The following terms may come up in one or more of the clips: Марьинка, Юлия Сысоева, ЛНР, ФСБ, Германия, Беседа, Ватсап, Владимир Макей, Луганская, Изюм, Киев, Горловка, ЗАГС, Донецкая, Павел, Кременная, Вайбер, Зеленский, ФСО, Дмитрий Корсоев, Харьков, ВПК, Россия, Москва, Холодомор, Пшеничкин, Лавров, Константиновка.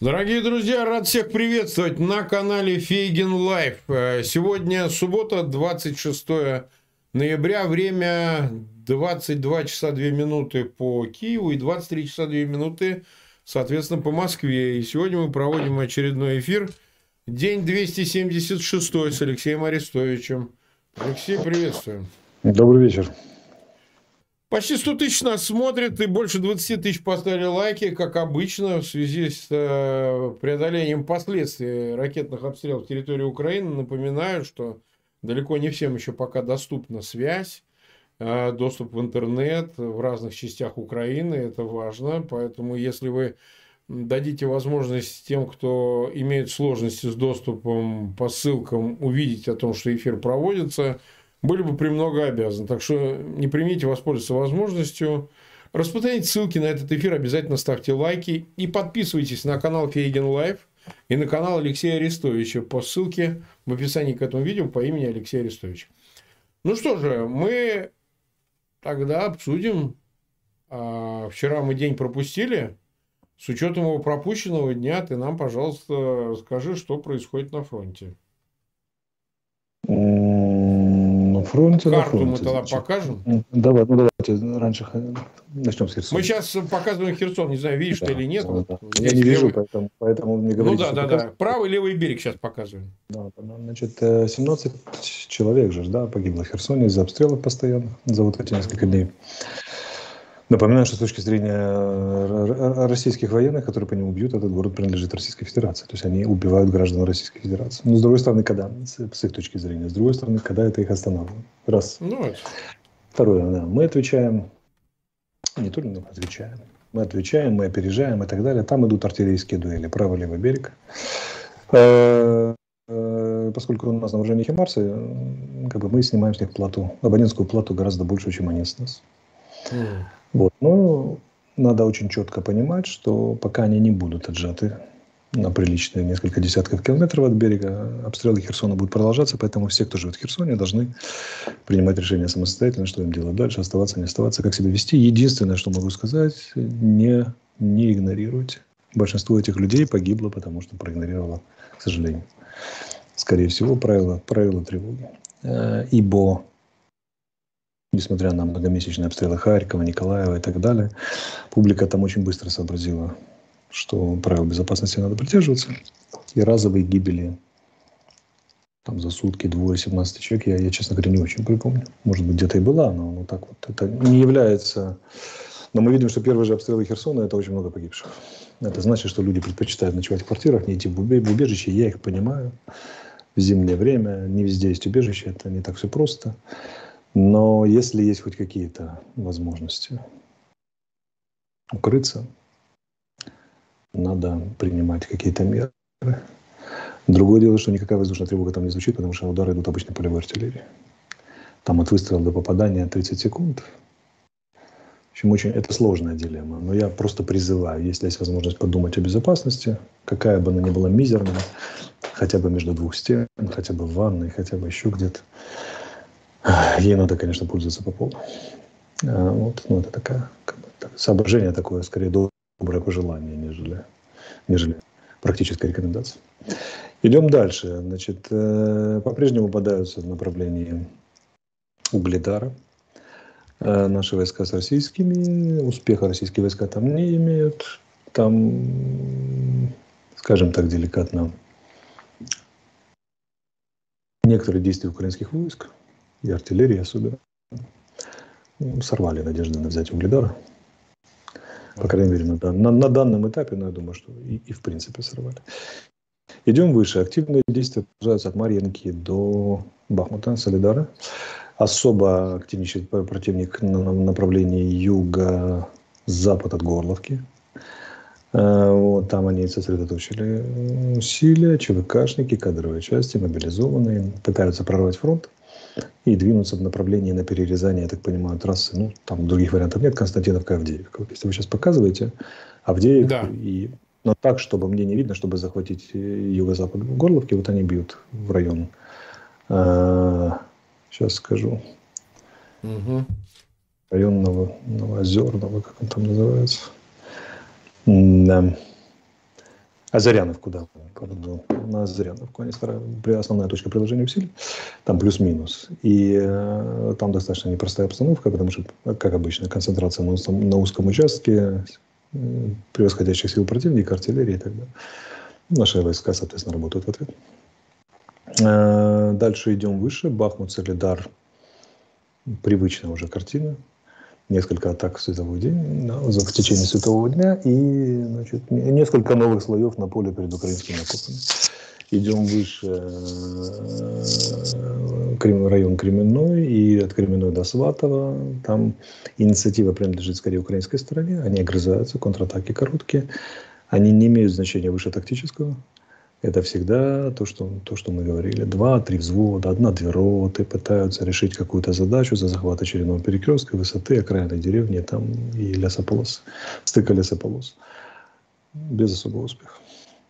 Дорогие друзья, рад всех приветствовать на канале Фейгин Лайв. Сегодня суббота, 26 ноября, время 22 часа 2 минуты по Киеву и 23 часа 2 минуты, соответственно, по Москве. И сегодня мы проводим очередной эфир. День 276 с Алексеем Арестовичем. Алексей, приветствуем. Добрый вечер. Почти 100 тысяч нас смотрят и больше 20 тысяч поставили лайки, как обычно, в связи с преодолением последствий ракетных обстрелов территории Украины. Напоминаю, что далеко не всем еще пока доступна связь, доступ в интернет в разных частях Украины. Это важно, поэтому если вы дадите возможность тем, кто имеет сложности с доступом по ссылкам, увидеть о том, что эфир проводится, были бы премного обязаны. Так что не примите воспользоваться возможностью. Распространите ссылки на этот эфир. Обязательно ставьте лайки. И подписывайтесь на канал Фейгин Лайв и на канал Алексея Арестовича по ссылке в описании к этому видео по имени Алексей Арестович. Ну что же, мы тогда обсудим. Вчера мы день пропустили. С учетом его пропущенного дня ты нам, пожалуйста, расскажи, что происходит на фронте. Карту мы тогда покажем. Давай, давайте раньше начнем с Херсона. Мы сейчас показываем Херсон. Не знаю, видишь ты или нет. Да. Я не вижу, поэтому мне говорите. Правый и левый берег сейчас показываем. Да, значит, 17 человек же погибло в Херсоне из-за обстрелов постоянно за вот эти несколько дней. Напоминаю, что с точки зрения российских военных, которые по нему бьют, этот город принадлежит Российской Федерации. То есть они убивают граждан Российской Федерации. Но с другой стороны, когда? С их точки зрения. С другой стороны, когда это их останавливает? Раз. Второе. Мы отвечаем. Не только мы отвечаем. Мы отвечаем, мы опережаем и так далее. Там идут артиллерийские дуэли. Право-левый берег. Поскольку у нас на вооружении Химарсы, мы снимаем с них плату. Абонентскую плату гораздо больше, чем они с нас. Вот. Но надо очень четко понимать, что пока они не будут отжаты на приличные несколько десятков километров от берега, обстрелы Херсона будут продолжаться, поэтому все, кто живет в Херсоне, должны принимать решение самостоятельно, что им делать дальше, оставаться, не оставаться, как себя вести. Единственное, что могу сказать, не игнорируйте. Большинство этих людей погибло, потому что проигнорировало, к сожалению, скорее всего, правила тревоги. Ибо несмотря на многомесячные обстрелы Харькова, Николаева и так далее, публика там очень быстро сообразила, что правил безопасности надо придерживаться. И разовые гибели там за сутки 17 человек, я, честно говоря, не очень припомню. Может быть, где-то и была, но так вот. Это не является... Но мы видим, что первые же обстрелы Херсона – это очень много погибших. Это значит, что люди предпочитают ночевать в квартирах, не идти в убежище. Я их понимаю. В зимнее время не везде есть убежище. Это не так все просто. Но если есть хоть какие-то возможности укрыться, надо принимать какие-то меры. Другое дело, что никакая воздушная тревога там не звучит, потому что удары идут обычно полевой артиллерии. Там от выстрела до попадания 30 секунд. В общем, это сложная дилемма. Но я просто призываю, если есть возможность подумать о безопасности, какая бы она ни была мизерная, хотя бы между двух стен, хотя бы в ванной, хотя бы еще где-то, ей надо, конечно, пользоваться по полу. Это такое соображение такое, скорее, доброе пожелание, нежели практическая рекомендация. Идем дальше. Значит, по-прежнему бодаются в направлении Угледара. Наши войска с российскими. Успеха российские войска там не имеют. Там, скажем так деликатно, некоторые действия украинских войск и артиллерии особенно, сорвали надежды на взятие Угледара. По крайней мере, на данном этапе, но я думаю, что и в принципе сорвали. Идем выше. Активные действия продолжаются от Марьинки до Бахмута, Солидара. Особо активничает противник на направлении юго-запад от Горловки. Вот, там они сосредоточили усилия, ЧВКшники, кадровые части, мобилизованные, пытаются прорвать фронт и двинуться в направлении на перерезание, я так понимаю, трассы. Там других вариантов нет. Константиновка, Авдеевка. Вот если вы сейчас показываете Авдеевку, но так, чтобы мне не видно, чтобы захватить юго-запад Горловки, вот они бьют в район. Сейчас скажу. Район Новоозерного, как он там называется. Да. А Зарянов куда? На Заряновку они стараются, основная точка приложения усилий, там плюс-минус. И там достаточно непростая обстановка, потому что, как обычно, концентрация на узком участке, превосходящих сил противника, артиллерии и так далее. Наши войска, соответственно, работают в ответ. Дальше идем выше. Бахмут, Солидар. Привычная уже картина. Несколько атак в световой день, в течение светового дня, и значит, несколько новых слоев на поле перед украинскими окопами. Идем выше, район Кременной, и от Кременной до Сватова. Там инициатива принадлежит скорее украинской стороне. Они огрызаются, контратаки короткие. Они не имеют значения выше тактического. Это всегда то, что мы говорили. 2-3 взвода, 1-2 роты пытаются решить какую-то задачу за захват очередного перекрестка, высоты, окраины деревни там, и лесополос, стыка лесополос. Без особого успеха.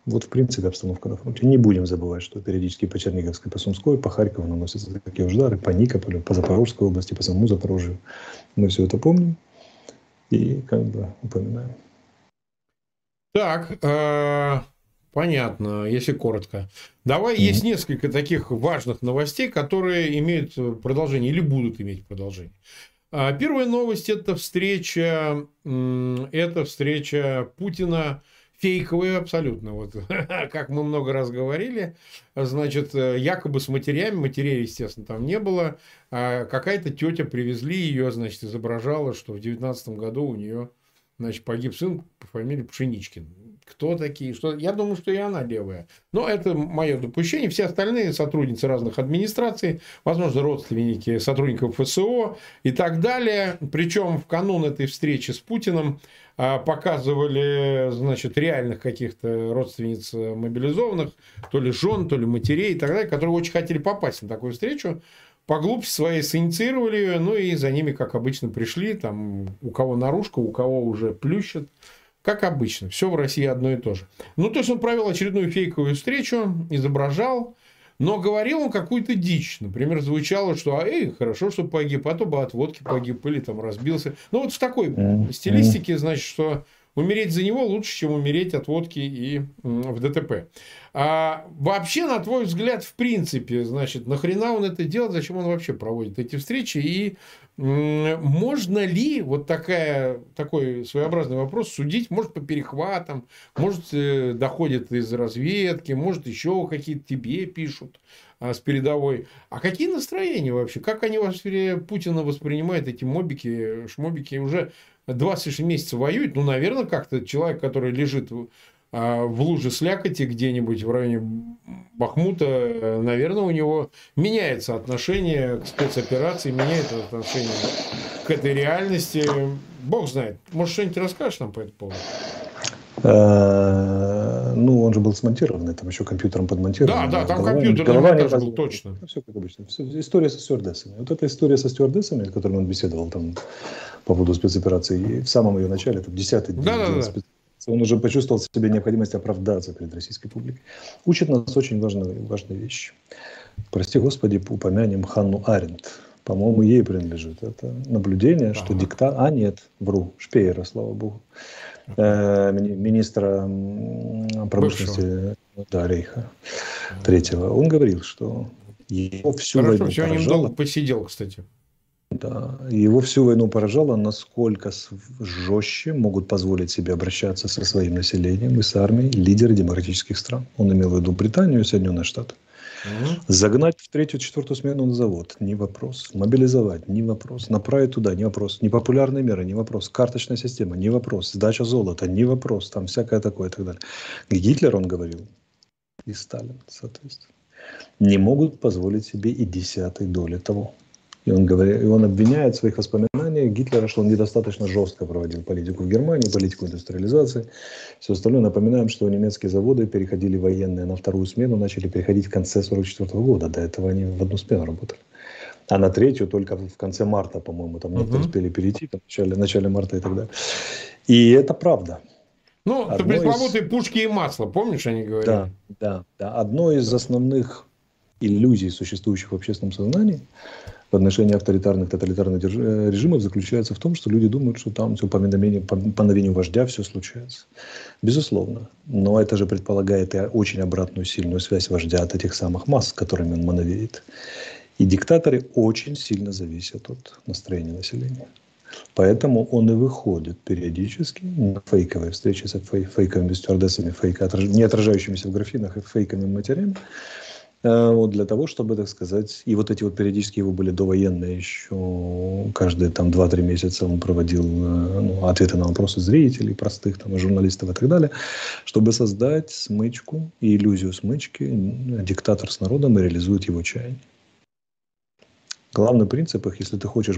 Вот, в принципе, обстановка на фронте. Не будем забывать, что периодически по Черниговской, по Сумской, по Харькову наносятся такие удары, по Никополю, по Запорожской области, по самому Запорожью. Мы все это помним и как бы упоминаем. Так, понятно, если коротко. Давай, есть несколько таких важных новостей, которые имеют продолжение или будут иметь продолжение. Первая новость – это встреча Путина, фейковая абсолютно, вот, как мы много раз говорили, значит, якобы с матерями, матерей, естественно, там не было, а какая-то тетя привезли ее, значит, изображала, что в 2019 году у нее, значит, погиб сын по фамилии Пшеничкин. Кто такие? Что? Я думаю, что и она левая. Но это мое допущение. Все остальные сотрудницы разных администраций, возможно, родственники сотрудников ФСО и так далее. Причем в канун этой встречи с Путиным показывали, значит, реальных каких-то родственниц мобилизованных, то ли жен, то ли матерей и так далее, которые очень хотели попасть на такую встречу. По глупости своей синициировали ее, ну и за ними, как обычно, пришли. Там у кого наружка, у кого уже плющит. Как обычно, все в России одно и то же. Ну, то есть, он провел очередную фейковую встречу, изображал, но говорил он какую-то дичь. Например, звучало, что хорошо, что погиб, а то бы от водки погиб или там разбился. Ну, вот в такой стилистике, значит, что умереть за него лучше, чем умереть от водки и в ДТП. А вообще, на твой взгляд, в принципе, значит, нахрена он это делает, зачем он вообще проводит эти встречи и... Можно ли вот такой своеобразный вопрос судить, может, по перехватам, может, доходит из разведки, может, еще какие-то тебе пишут с передовой. А какие настроения вообще? Как они вообще Путина воспринимают, эти мобики, шмобики? Уже 26 месяцев воюют. Ну, наверное, как-то человек, который лежит в луже слякоти где-нибудь в районе Бахмута, наверное, у него меняется отношение к спецоперации, меняется отношение к этой реальности. Бог знает. Может, что-нибудь расскажешь нам по этому поводу? Ну, он же был смонтирован, там еще компьютером подмонтирован. Да, там компьютерный монтаж был, точно. Все как обычно. История со стюардессами. Вот эта история со стюардессами, о которой он беседовал там по поводу спецоперации, в самом ее начале, там 10-й день спецоперации. Он уже почувствовал в себе необходимость оправдаться перед российской публикой. Учит нас очень важной вещи. Прости Господи, упомянем Ханну Аренд. По-моему, ей принадлежит это наблюдение, что диктатор... А нет, вру, Шпеера, слава богу. Министра промышленности Рейха III. Он говорил, что его всю войну поражало... Хорошо, недолго посидел, кстати. Да. Его всю войну поражало, насколько жестче могут позволить себе обращаться со своим населением и с армией лидеры демократических стран. Он имел в виду Британию и Соединенные Штаты. Загнать в 3-4 смену на завод – не вопрос. Мобилизовать – не вопрос. Направить туда – не вопрос. Непопулярные меры – не вопрос. Карточная система – не вопрос. Сдача золота – не вопрос. Там всякое такое и так далее. Гитлер, он говорил, и Сталин, соответственно, не могут позволить себе и десятой доли того. И он обвиняет в своих воспоминаниях Гитлера, что он недостаточно жестко проводил политику в Германии, политику индустриализации. Все остальное. Напоминаем, что немецкие заводы переходили военные на вторую смену, начали переходить в конце 1944 года. До этого они в одну смену работали. А на третью только в конце марта, по-моему, там некоторые успели перейти, там, в начале марта и так далее. И это правда. Ну, это пресловутые пушки и масло, помнишь, они говорили? Да. Одно из основных... иллюзий, существующих в общественном сознании в отношении авторитарных, тоталитарных режимов, заключается в том, что люди думают, что там все по мановению вождя все случается. Безусловно. Но это же предполагает и очень обратную сильную связь вождя от этих самых масс, которыми он мановеет. И диктаторы очень сильно зависят от настроения населения. Поэтому он и выходит периодически на фейковые встречи с фейковыми стюардессами, не отражающимися в графинах, и фейковыми матерями. Вот для того, чтобы, так сказать, и вот эти вот периодически его были довоенные еще, каждые там 2-3 месяца он проводил ответы на вопросы зрителей, простых там, журналистов и так далее, чтобы создать смычку и иллюзию смычки, диктатор с народом и реализует его чаяние. Главный принцип их, если ты хочешь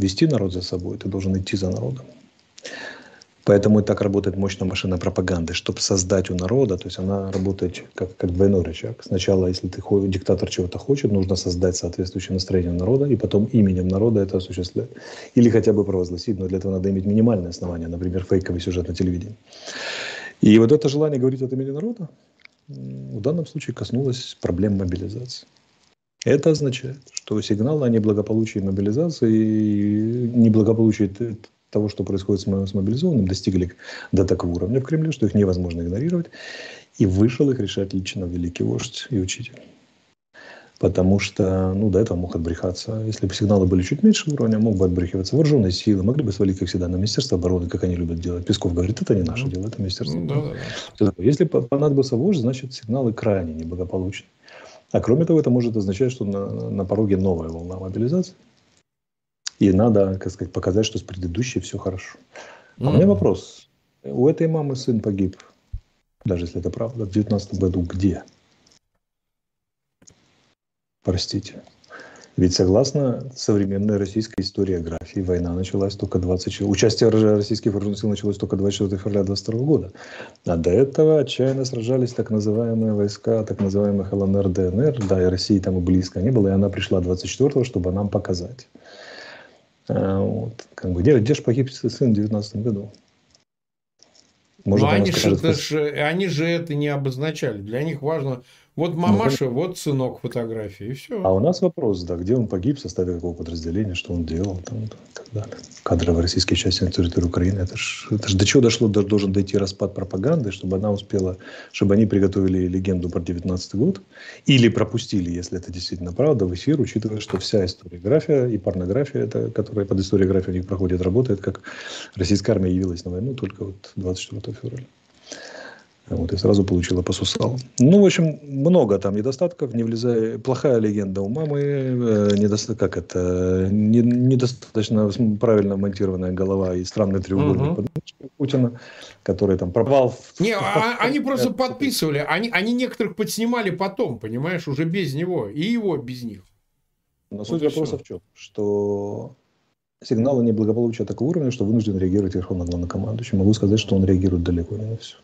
вести народ за собой, ты должен идти за народом. Поэтому и так работает мощная машина пропаганды, чтобы создать у народа, то есть она работает как двойной рычаг. Сначала, если ты диктатор чего-то хочет, нужно создать соответствующее настроение народа, и потом именем народа это осуществлять. Или хотя бы провозгласить, но для этого надо иметь минимальное основание, например, фейковый сюжет на телевидении. И вот это желание говорить от имени народа в данном случае коснулось проблем мобилизации. Это означает, что сигнал о неблагополучии мобилизации, неблагополучии того, что происходит с мобилизованным, достигли до такого уровня в Кремле, что их невозможно игнорировать. И вышел их решать лично великий вождь и учитель. Потому что до этого мог отбрехаться. Если бы сигналы были чуть меньше уровня, мог бы отбрехиваться вооруженные силы, могли бы свалить, как всегда, на Министерство обороны, как они любят делать. Песков говорит, это не наше дело, это Министерство обороны. Если понадобился вождь, значит сигналы крайне неблагополучны. А кроме того, это может означать, что на пороге новая волна мобилизации. И надо, как сказать, показать, что с предыдущей все хорошо. А у меня вопрос. У этой мамы сын погиб, даже если это правда, в 19 году где? Простите. Ведь согласно современной российской историографии, война началась только 24... Участие российских вооруженных сил началось только 24 февраля 2022 года. А до этого отчаянно сражались так называемые войска, так называемых ЛНР, ДНР. Да, и России там и близко не было, и она пришла 24-го, чтобы нам показать. Где же погиб сын в 19 году? Они же это не обозначали. Для них важно... Вот мамаша, вот сынок фотографии, и все. А у нас вопрос, да, где он погиб, в составе какого подразделения, что он делал, и так далее. Кадровые российские части на территории Украины. Это ж до чего дошло, должен дойти распад пропаганды, чтобы она успела, чтобы они приготовили легенду про 19 год. Или пропустили, если это действительно правда, в эфир, учитывая, что вся историография и порнография, которая под историографией у них проходит, работает, как российская армия явилась на войну только 24 февраля. И сразу получила по сусалу. В общем, много там недостатков. Не влезая, плохая легенда у мамы, недостаточно правильно монтированная голова и странный треугольник Путина, который там пропал. Они просто подписывали. Они некоторых подснимали потом, понимаешь, уже без него. И его без них. Но суть вопроса в чем? Что... Сигналы неблагополучия такого уровня, что вынужден реагировать верховный главнокомандующий. Могу сказать, что он реагирует далеко не на все.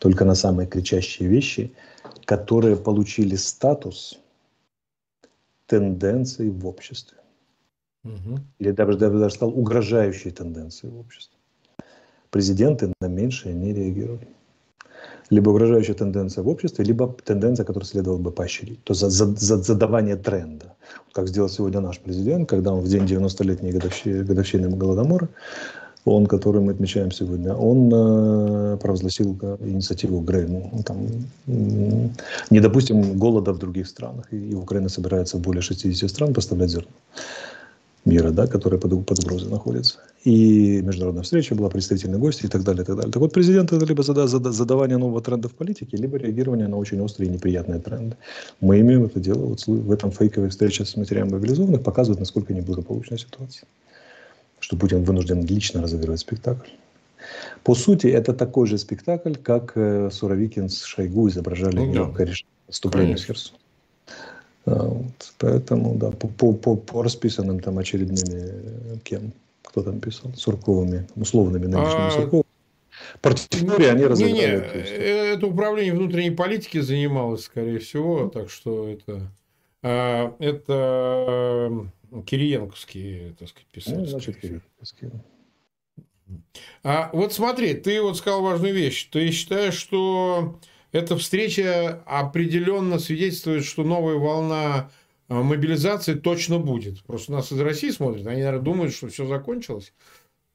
Только на самые кричащие вещи, которые получили статус тенденции в обществе. Или даже сказал, угрожающие тенденции в обществе. Президенты на меньшее не реагировали. Либо угрожающая тенденция в обществе, либо тенденция, которую следовало бы поощрить. То есть задавание тренда. Как сделал сегодня наш президент, когда он в день 90-летней годовщины Голодомора, который мы отмечаем сегодня, он провозгласил инициативу Грейну. Не допустим голода в других странах. И Украина собирается в более 60 стран поставлять зерно мира, которые под угрозой находятся. И международная встреча была, представительные гости и так далее. Так вот, президент — это либо задавание нового тренда в политике, либо реагирование на очень острые и неприятные тренды. Мы имеем это дело. В этом фейковой встрече с матерями мобилизованных показывает, насколько неблагополучная ситуация. Что Путин вынужден лично разыгрывать спектакль. По сути, это такой же спектакль, как Суровикин с Шойгу изображали вступление в Херсон. Поэтому, по расписанным там очередными кем, кто там писал, Сурковыми, условными нынешними Сурковыми. Партитуре они разыграли. Это управление внутренней политики занималось, скорее всего, так что это Кириенковские, так сказать, писали. Значит, Кириенковские. Вот смотри, ты сказал важную вещь. Ты считаешь, что Эта встреча определенно свидетельствует, что новая волна мобилизации точно будет. Просто нас из России смотрят, они, наверное, думают, что все закончилось.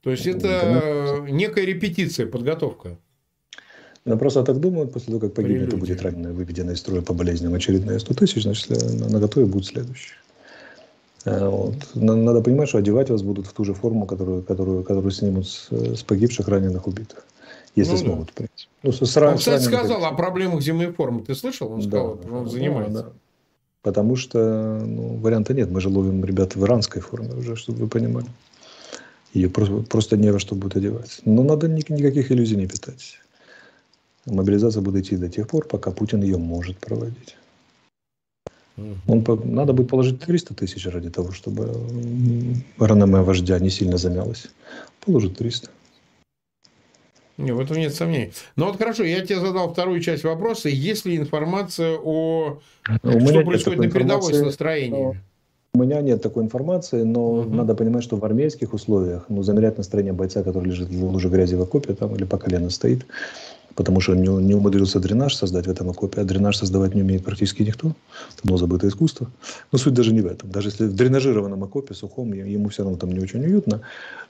То есть это некая репетиция, подготовка. Но просто так думают, после того, как погибнет и будет раненый, выведено из строя по болезням очередные 100 тысяч, значит, на готове будут следующие. Вот. Надо понимать, что одевать вас будут в ту же форму, которую снимут с погибших, раненых, убитых. Если смогут, в принципе. Ну, он, кстати, сказал о проблемах зимой формы. Ты слышал? Он сказал, да, он занимается. Да. Потому что варианта нет. Мы же ловим ребят в иранской форме уже, чтобы вы понимали. Ее просто не во что будет одевать. Но надо никаких иллюзий не питать. Мобилизация будет идти до тех пор, пока Путин ее может проводить. Надо будет положить 300 тысяч ради того, чтобы реноме вождя не сильно замялось. Положит 300. В этом нет сомнений. Ну вот хорошо, я тебе задал вторую часть вопроса. Есть ли информация о что происходит на передовой с настроением? У меня нет такой информации, но надо понимать, что в армейских условиях замерять настроение бойца, который лежит в луже грязи в окопе там, или по колено стоит, потому что он не умудрился дренаж создать в этом окопе, а дренаж создавать не умеет практически никто. Это было забытое искусство. Но суть даже не в этом. Даже если в дренажированном окопе, сухом, ему все равно там не очень уютно.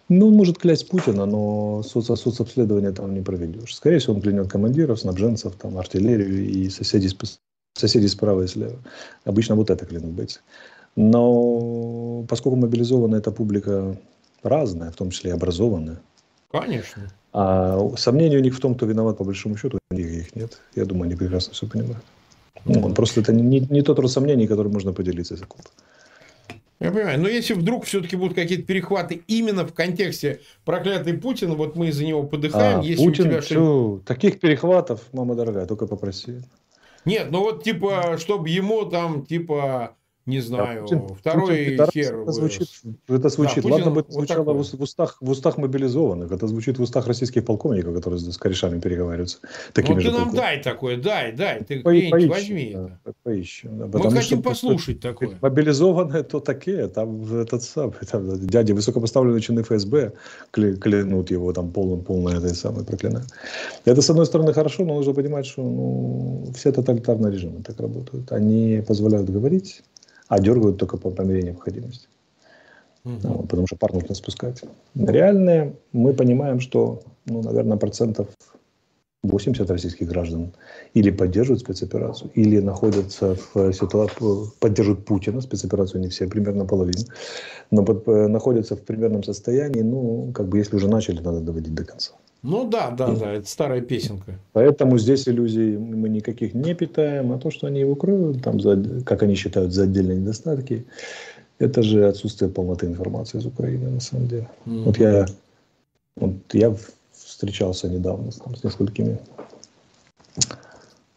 Ну, он может клясть Путина, но соцобследование там не проведешь. Скорее всего, он клянет командиров, снабженцев, там, артиллерию и соседей справа и слева. Обычно вот это клянут бойцы. Но поскольку мобилизована эта публика разная, в том числе и образованная, конечно. А сомнений у них в том, кто виноват, по большому счету, у них их нет. Я думаю, они прекрасно все понимают. Просто это не тот род сомнений, который можно поделиться за клуб. Я понимаю. Но если вдруг все-таки будут какие-то перехваты именно в контексте проклятый Путин, вот мы из-за него подыхаем. Если Путин, у тебя таких перехватов, мама дорогая, только попроси. Нет, ну вот типа, чтобы ему там типа... Не знаю, да, второй хер. Это звучит. Да, ладно бы это звучало вот в устах мобилизованных. Это звучит в устах российских полковников, которые с корешами переговариваются. Ну, ты нам дай такое, дай. Ты поищем, возьми это. Поищем, да, мы хотим послушать такое. Мобилизованные то такие. Там этот самый дядя высокопоставленный член ФСБ клянут его там полное этой самой проклинают. Это, с одной стороны, хорошо, но нужно понимать, что все тоталитарные режимы так работают. Они позволяют говорить, а дергают только по мере необходимости. Потому что пар нужно спускать. Реальные, мы понимаем, что, наверное, 80% российских граждан или поддерживают спецоперацию, или находятся в ситуации, поддерживают Путина, спецоперацию не все, примерно половина, но находятся в примерном состоянии, если уже начали, надо доводить до конца. Да, это старая песенка. Поэтому здесь иллюзий мы никаких не питаем, а то, что они его кроют, как они считают, за отдельные недостатки, это же отсутствие полноты информации из Украины, на самом деле. Я встречался недавно с несколькими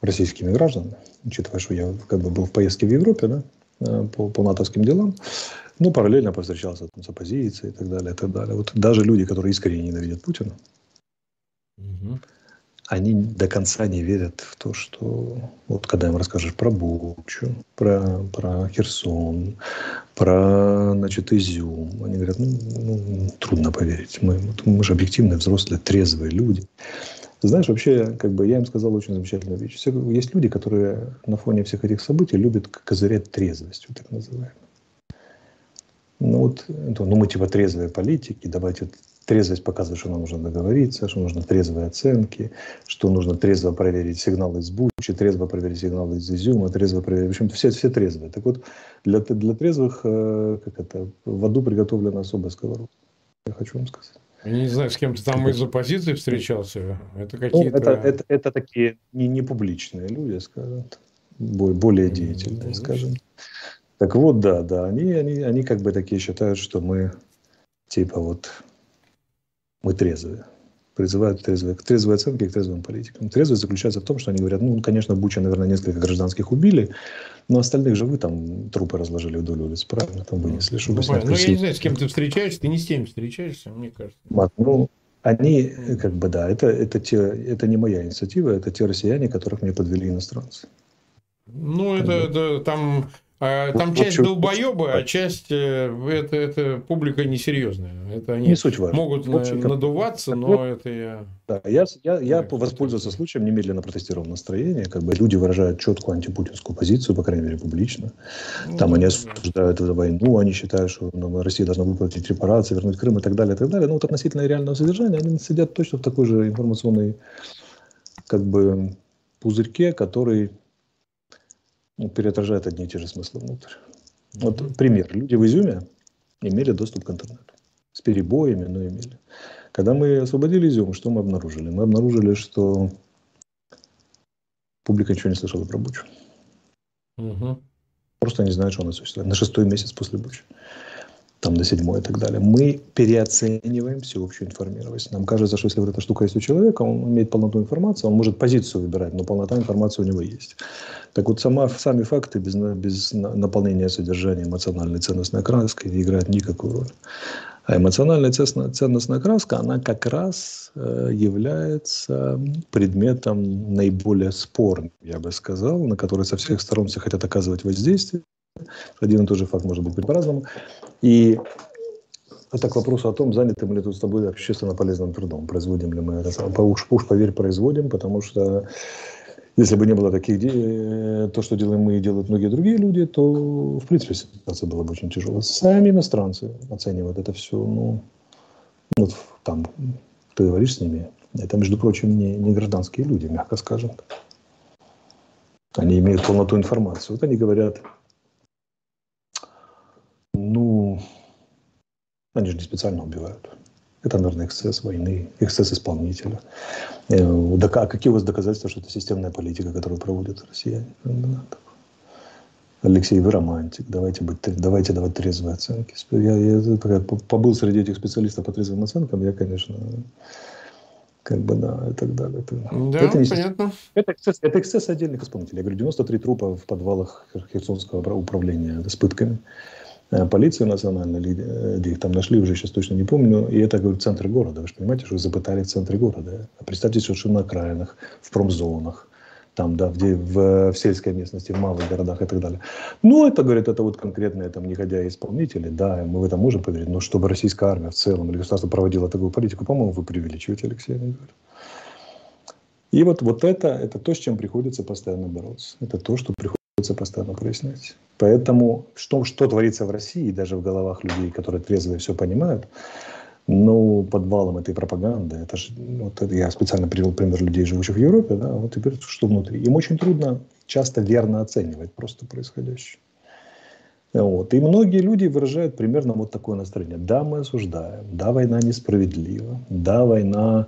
российскими гражданами, учитывая, что я был в поездке в Европе, по натовским делам, параллельно повстречался с оппозицией и так далее, и так далее. Вот даже люди, которые искренне ненавидят Путина, они до конца не верят в то, что когда им расскажешь про Бучу, про Херсон, про Изюм, они говорят, трудно поверить. Мы же объективные, взрослые, трезвые люди. Знаешь, вообще, я им сказал очень замечательную вещь. Есть люди, которые на фоне всех этих событий любят козырять трезвостью, так называемой. Мы типа трезвые политики, давайте... Трезвость показывает, что нам нужно договориться, что нужно трезвые оценки, что нужно трезво проверить сигналы из Бучи, трезво проверить сигналы из Изюма, трезво проверить... В общем, все трезвые. Так вот, для трезвых в аду приготовлена особая сковородка. Я хочу вам сказать. Я не знаю, с кем-то там из оппозиции встречался. Это какие-то... это такие не публичные люди, скажем. Более деятельные, скажем. Так вот, да. Они такие считают, что мы мы трезвые. Призывают к трезвой оценке и к трезвым политикам. Трезвость заключается в том, что они говорят, конечно, Буча, наверное, несколько гражданских убили, но остальных же вы там трупы разложили вдоль улиц, правильно, там вынесли, чтобы снять. Я не знаю, с кем ты встречаешься, ты не с теми встречаешься, мне кажется. Они, это не моя инициатива, это те россияне, которых мне подвели иностранцы. Это там Там часть долбоебы, а часть это публика несерьезная. Это они не суть важно. Могут надуваться, но вот, это я... Да, я воспользовался случаем, немедленно протестировал настроение. Как бы люди выражают четкую антипутинскую позицию, по крайней мере, публично. Там они осуждают эту войну, они считают, что Россия должна выплатить репарации, вернуть Крым и так далее, и так далее. Но вот относительно реального содержания они сидят точно в такой же информационной как бы пузырьке, который... переотражает одни и те же смыслы внутрь. Вот пример. Люди в Изюме имели доступ к интернету. С перебоями, но имели. Когда мы освободили Изюм, что мы обнаружили? Мы обнаружили, что публика ничего не слышала про Бучу. Угу. Просто не знают, что она существует. На 6-й месяц после Бучи. Там до 7-й и так далее. Мы переоцениваем всеобщую информированность. Нам кажется, что если вот эта штука есть у человека, он имеет полноту информации, он может позицию выбирать, но полнота информации у него есть. Так вот, сами факты без наполнения содержания эмоциональной ценностной краской не играют никакую роль. А эмоциональная ценностная краска, она как раз является предметом наиболее спорным, я бы сказал, на который со всех сторон все хотят оказывать воздействие. Один и тот же факт может быть по-разному. И это к вопросу о том, заняты мы ли тут с тобой общественно полезным трудом, производим ли мы это. Уж поверь, производим, потому что если бы не было таких дел, то, что делаем мы и делают многие другие люди, то, в принципе, ситуация была бы очень тяжелая. Сами иностранцы оценивают это все. Ну, вот там ты говоришь с ними. Это, между прочим, не гражданские люди, мягко скажем. Они имеют полноту информации. Вот они говорят... Ну, они же не специально убивают. Это, наверное, эксцесс войны, эксцесс исполнителя. А какие у вас доказательства, что это системная политика, которую проводят россияне? Алексей, вы романтик. Давайте давать трезвые оценки. Я побыл среди этих специалистов по трезвым оценкам, я, конечно... Как бы, да, и так далее. Да, это понятно. Это эксцесс отдельных исполнителей. Я говорю, 93 трупа в подвалах Херсонского управления с пытками. Полиция национальная, где их там нашли, уже сейчас точно не помню. И это, говорю, центр города. Вы же понимаете, что их запытали в центре города. Представьте, что на окраинах, в промзонах, там, да, где в сельской местности, в малых городах и так далее. Ну, это, говорят, это вот конкретные там негодяи исполнители, да, мы в это можем поверить, но чтобы российская армия в целом или государство проводило такую политику, по-моему, вы преувеличиваете, Алексей. И вот это то, с чем приходится постоянно бороться. Это то, что приходится постоянно прояснять. Поэтому что творится в России, даже в головах людей, которые трезвые все понимают, ну, подвалом этой пропаганды, это же, вот я специально привел пример людей, живущих в Европе, да, вот теперь что внутри. Им очень трудно часто верно оценивать просто происходящее. Вот. И многие люди выражают примерно вот такое настроение. Да, мы осуждаем, да, война несправедлива, да, война,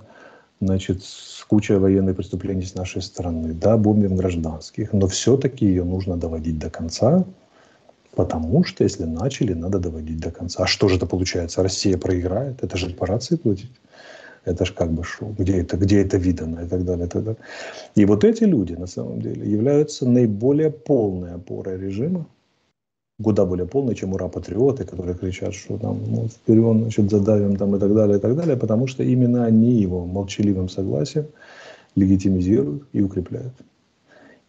значит, куча военных преступлений с нашей стороны, да, бомбим гражданских, но все-таки ее нужно доводить до конца. Потому что, если начали, надо доводить до конца. А что же это получается? Россия проиграет? Это же репарации платить? Это же как бы шоу. Где это видано? И так далее, и так далее. И вот эти люди, на самом деле, являются наиболее полной опорой режима. Куда более полной, чем ура-патриоты, которые кричат, что там, ну, вперед, значит, задавим там, и так далее. Потому что именно они его молчаливым согласием легитимизируют и укрепляют.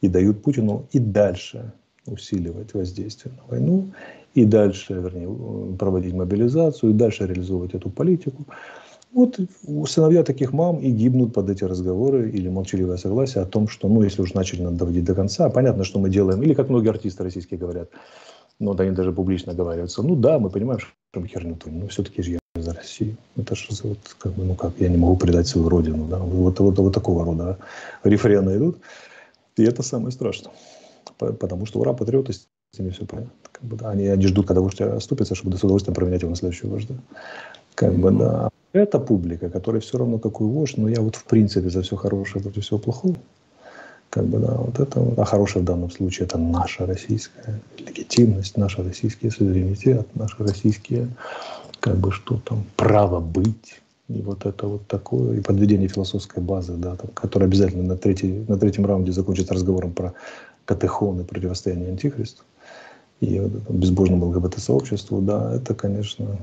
И дают Путину и дальше усиливать воздействие на войну, и дальше, вернее, проводить мобилизацию, и дальше реализовывать эту политику. Вот сыновья таких мам и гибнут под эти разговоры или молчаливое согласие о том, что, ну, если уж начали, надо доводить до конца, понятно, что мы делаем, или как многие артисты российские говорят, но вот они даже публично говорятся, ну да, мы понимаем, что мы херню творим, но все-таки же я за Россию, это же вот, как бы, ну как, я не могу предать свою родину, да? Вот такого рода рефрены идут, и это самое страшное. Потому что ура, патриоты, с ними все понятно. Как бы, да, они ждут, когда вождь оступится, чтобы с удовольствием променять его на следующего вождя. Как бы, да. Это публика, которая все равно какой вождь, но я вот в принципе за все хорошее против всего плохого. Как бы, да, вот это, а хорошее в данном случае это наша российская легитимность, наш российский суверенитет, наши российские, как бы, что там, право быть. И вот это вот такое, и подведение философской базы, да, там, которая обязательно на третьем раунде закончится разговором про катехон и противостояние антихристу и вот безбожному ЛГБТ-сообществу, да, это, конечно,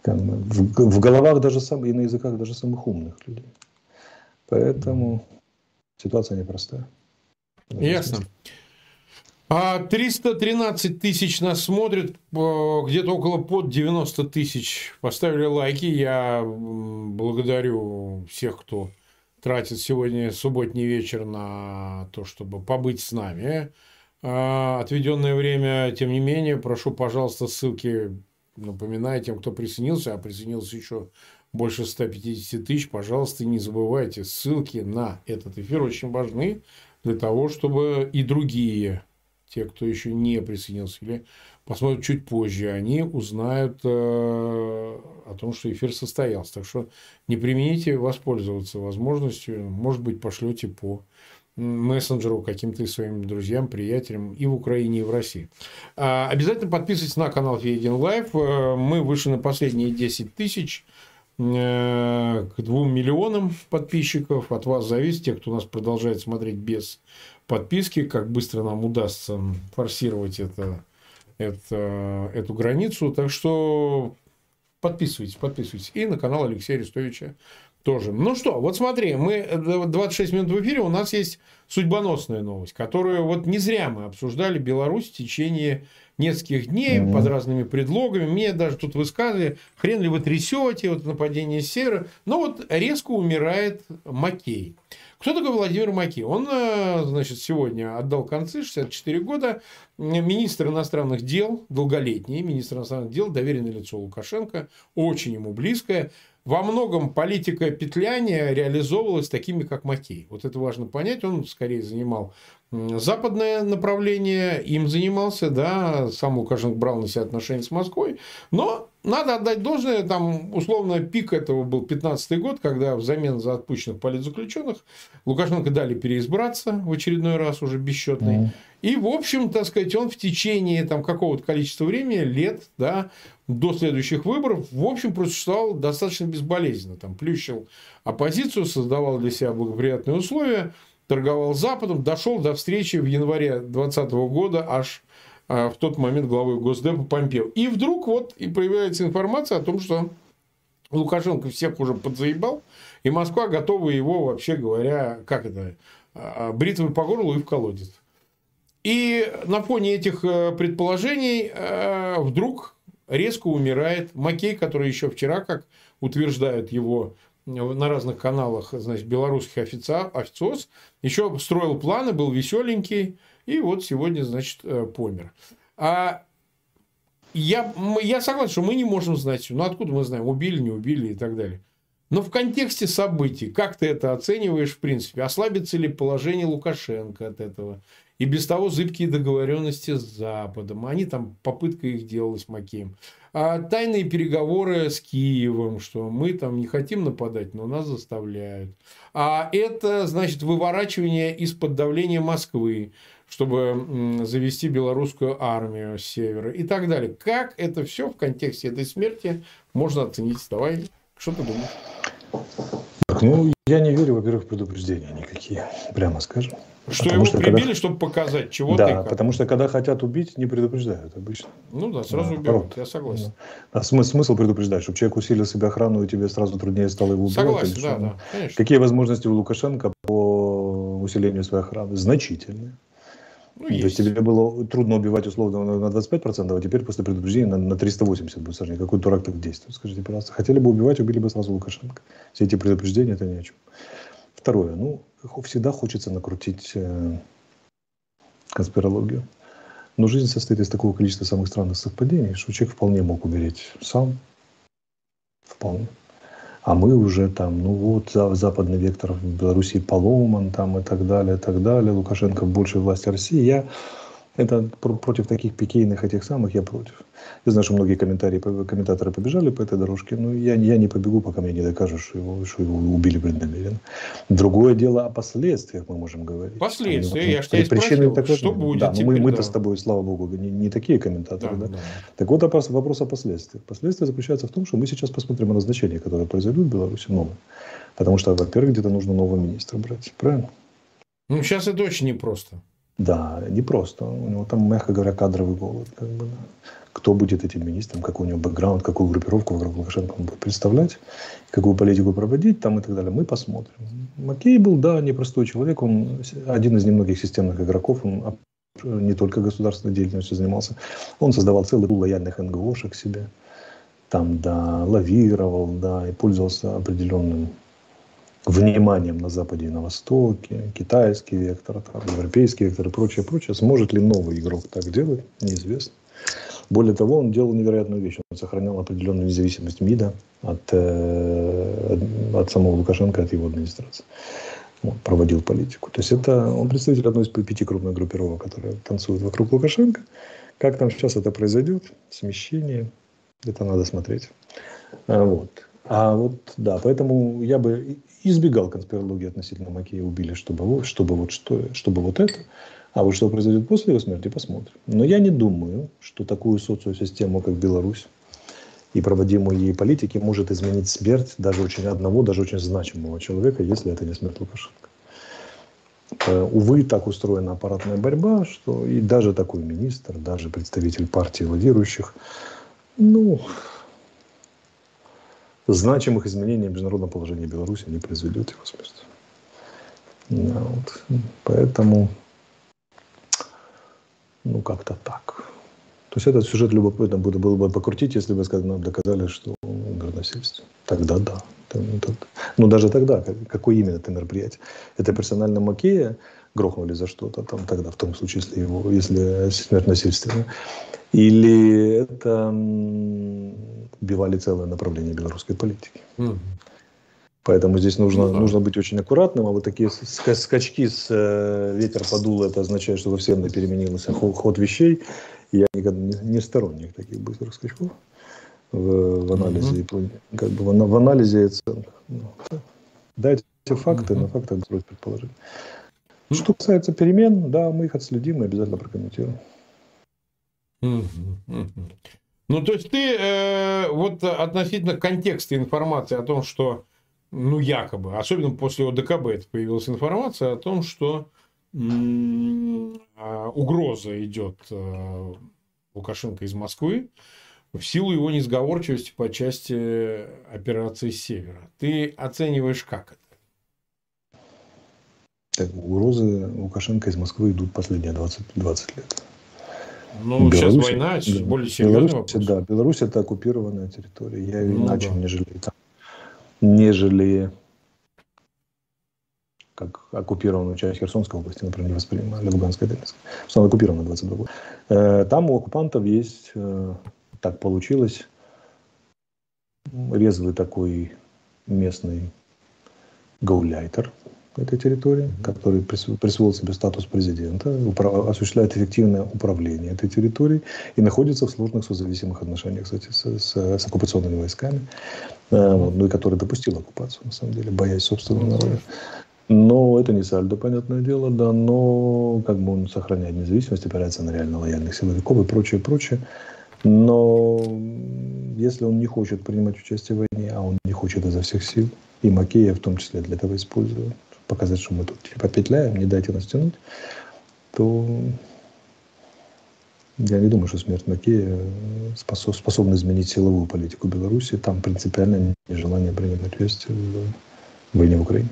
как бы, в головах даже и на языках даже самых умных людей. Поэтому ситуация непростая. Ясно. 313 тысяч нас смотрят, где-то около под 90 тысяч поставили лайки. Я благодарю всех, кто тратит сегодня субботний вечер на то, чтобы побыть с нами. Отведенное время, тем не менее, прошу, пожалуйста, ссылки, напоминаю тем, кто присоединился, а присоединился еще больше 150 тысяч, пожалуйста, не забывайте, ссылки на этот эфир очень важны для того, чтобы и другие, те, кто еще не присоединился или посмотрят чуть позже, они узнают о том, что эфир состоялся. Так что не примените воспользоваться возможностью. Может быть, пошлете по мессенджеру каким-то своим друзьям, приятелям и в Украине, и в России. Обязательно подписывайтесь на канал Фейгин Лайв. Мы вышли на последние 10 тысяч к 2 миллионам подписчиков. От вас зависит, те, кто нас продолжает смотреть без подписки, как быстро нам удастся форсировать эту границу. Так что подписывайтесь, подписывайтесь. И на канал Алексея Арестовича тоже. Ну что, вот смотри, мы 26 минут в эфире, у нас есть судьбоносная новость, которую вот не зря мы обсуждали Беларусь в течение нескольких дней под разными предлогами. Мне даже тут высказывали, хрен ли вы трясете, вот нападение севера. Но вот резко умирает Макей. Кто такой Владимир Макей? Он, значит, сегодня отдал концы, 64 года, министр иностранных дел, долголетний министр иностранных дел, доверенное лицо Лукашенко, очень ему близкое. Во многом политика петляния реализовывалась такими, как Макей. Вот это важно понять. Он скорее занимал западное направление, им занимался, да, сам Лукашенко брал на себя отношения с Москвой. Но надо отдать должное, там, условно, пик этого был 15-й год, когда взамен за отпущенных политзаключенных Лукашенко дали переизбраться в очередной раз, уже бесчетный. И, в общем, так сказать, он в течение какого-то количества времени, лет, да, до следующих выборов, в общем, просуществовал достаточно безболезненно. Там плющил оппозицию, создавал для себя благоприятные условия, торговал Западом, дошел до встречи в январе 2020 года аж в тот момент главой Госдепа Помпео. И вдруг вот и появляется информация о том, что Лукашенко всех уже подзаебал, и Москва готова его, вообще говоря, как это, бритвой по горлу и в колодец. И на фоне этих предположений вдруг резко умирает Макей, который еще вчера, как утверждают его на разных каналах, значит, белорусских официоз, еще строил планы, был веселенький, и вот сегодня, значит, помер. Я согласен, что мы не можем знать все. Ну, откуда мы знаем, убили, не убили и так далее. Но в контексте событий, как ты это оцениваешь, в принципе, ослабится ли положение Лукашенко от этого? И без того зыбкие договоренности с Западом. Они там, попытка их делалась с Макеем. А тайные переговоры с Киевом, что мы там не хотим нападать, но нас заставляют. А это, значит, выворачивание из-под давления Москвы, чтобы завести белорусскую армию с севера и так далее. Как это все в контексте этой смерти можно оценить? Давай, что ты думаешь? Так, ну, я не верю, во-первых, в предупреждения никакие, прямо скажем. Что его прибили, чтобы показать, чего ты. Да, потому что когда хотят убить, не предупреждают обычно. Ну да, сразу убивают, я согласен. Да. Смысл предупреждать, чтобы человек усилил себе охрану, и тебе сразу труднее стало его убивать. Согласен, да, конечно. Какие возможности у Лукашенко по усилению своей охраны? Значительные. Ну, то есть тебе было трудно убивать условно на 25%, а теперь после предупреждения на 380% будет сложнее. Какой дурак так действует? Скажите, пожалуйста. Хотели бы убивать, убили бы сразу Лукашенко. Все эти предупреждения — это ни о чем. Второе. Ну, всегда хочется накрутить конспирологию. Но жизнь состоит из такого количества самых странных совпадений, что человек вполне мог умереть сам. Вполне. А мы уже там, ну вот, западный вектор в Беларуси поломан, там и так далее, и так далее. Лукашенко больше власти России. Против таких пикейных этих самых я против. Я знаю, что многие комментаторы побежали по этой дорожке, но я не побегу, пока мне не докажут, что его убили преднамеренно. Другое дело, о последствиях мы можем говорить. Последствия, я же тебя спросил, что будет теперь. Мы-то с тобой, слава богу, не такие комментаторы. Да. Так вот, вопрос о последствиях. Последствия заключаются в том, что мы сейчас посмотрим на назначения, которые произойдут в Беларуси, новые. Потому что, во-первых, где-то нужно нового министра брать. Правильно? Ну, сейчас это очень непросто. Да, не просто. У него там, мягко говоря, кадровый голод. Как бы, да. Кто будет этим министром, какой у него бэкграунд, какую группировку вокруг Лукашенко он будет представлять, какую политику проводить там и так далее. Мы посмотрим. Макей был, да, непростой человек. Он один из немногих системных игроков. Он не только государственной деятельностью занимался. Он создавал целый пул лояльных НГОшек себе. Там, да, лавировал, да, и пользовался определенным вниманием на Западе и на Востоке, китайский вектор, там, европейский вектор и прочее, прочее. Сможет ли новый игрок так делать, неизвестно. Более того, он делал невероятную вещь. Он сохранял определенную независимость МИДа от самого Лукашенко, от его администрации. Он проводил политику. То есть это он представитель одной из 5 крупных группировок, которые танцуют вокруг Лукашенко. Как там сейчас это произойдет, смещение, это надо смотреть. Вот. А вот, да, поэтому я бы избегал конспирологии относительно Макея, убили, чтобы вот это. А вот что произойдет после его смерти, посмотрим. Но я не думаю, что такую социосистему, как Беларусь, и проводимую ей политики, может изменить смерть даже очень одного, даже очень значимого человека, если это не смерть Лукашенко. Увы, так устроена аппаратная борьба, что и даже такой министр, даже представитель партии лавирующих, ну, значимых изменений в международном положении Беларуси не произведет его смерть. Да, вот. Поэтому... Ну, как-то так. То есть этот сюжет любопытно было бы покрутить, если бы нам доказали, что горносельство. Тогда да. Но даже тогда, какое именно это мероприятие? Это персонально Макея грохнули за что-то, там тогда, в том случае, если его, если смерть насильственная. Или это убивали целое направление белорусской политики. Поэтому здесь нужно быть очень аккуратным. А вот такие скачки с ветер подул, это означает, что во Вселенной переменился ход вещей. Я никогда не сторонник таких быстрых скачков в анализе, как бы в анализе и оценках. Дайте факты, на фактах строить предположение. Что касается перемен, да, мы их отследим и обязательно прокомментируем. Ну, то есть ты вот относительно контекста информации о том, что ну, якобы, особенно после ОДКБ появилась информация о том, что угроза идет Лукашенко из Москвы в силу его несговорчивости по части операции с севера. Ты оцениваешь, как это? Так, угрозы Лукашенко из Москвы идут последние 20 лет. Ну, Беларусь, сейчас война, сейчас более серьезный вопрос. Да, Беларусь это оккупированная территория. Я ее иначе не жалею там. Нежели как оккупированную часть Херсонской области, например, не воспринимали, Луганской, Донецкой. Она оккупирована 22 года. Там у оккупантов есть, так получилось, резвый такой местный гауляйтер этой территории, который присвоил себе статус президента, осуществляет эффективное управление этой территорией и находится в сложных созависимых отношениях, кстати, с оккупационными войсками, ну и который допустил оккупацию, на самом деле, боясь собственного народа. Но это не сальдо, понятное дело, да, но как бы он сохраняет независимость, опирается на реально лояльных силовиков и прочее, прочее. Но если он не хочет принимать участие в войне, а он не хочет изо всех сил, и Макея в том числе для этого использует, показать, что мы тут типа петляем, не дайте нас тянуть, то я не думаю, что смерть Макея способна изменить силовую политику Беларуси. Там принципиальное нежелание принимать участие в войне в Украине.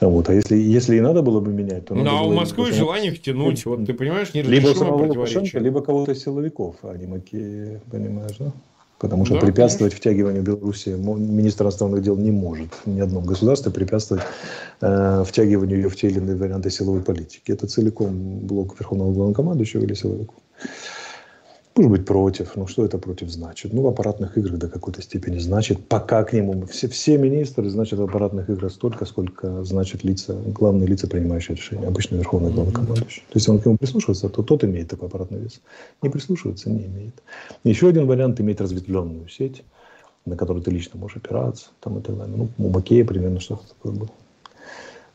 Вот. А если и надо было бы менять, то... Ну, а у Москвы желание их тянуть, вот ты понимаешь, неразрешимое противоречие. Либо самого Лукашенко, либо кого-то из силовиков, а не Макея, понимаешь, да? Потому что да, препятствовать втягиванию Беларуси министр иностранных дел не может. Ни одно государство препятствовать втягиванию ее в те или иные варианты силовой политики. Это целиком блок Верховного Главнокомандующего или силовиков. Может быть, против. Ну, что это против значит? Ну, в аппаратных играх до какой-то степени значит. Пока к нему все министры, значит, в аппаратных играх столько, сколько значит лица, главные лица, принимающие решения. Обычно Верховный Главнокомандующий. То есть, он к нему прислушивается, то тот имеет такой аппаратный вес. Не прислушивается, не имеет. Еще один вариант — иметь разветвленную сеть, на которую ты лично можешь опираться. Там и так далее. Ну, у Макея примерно что-то такое было.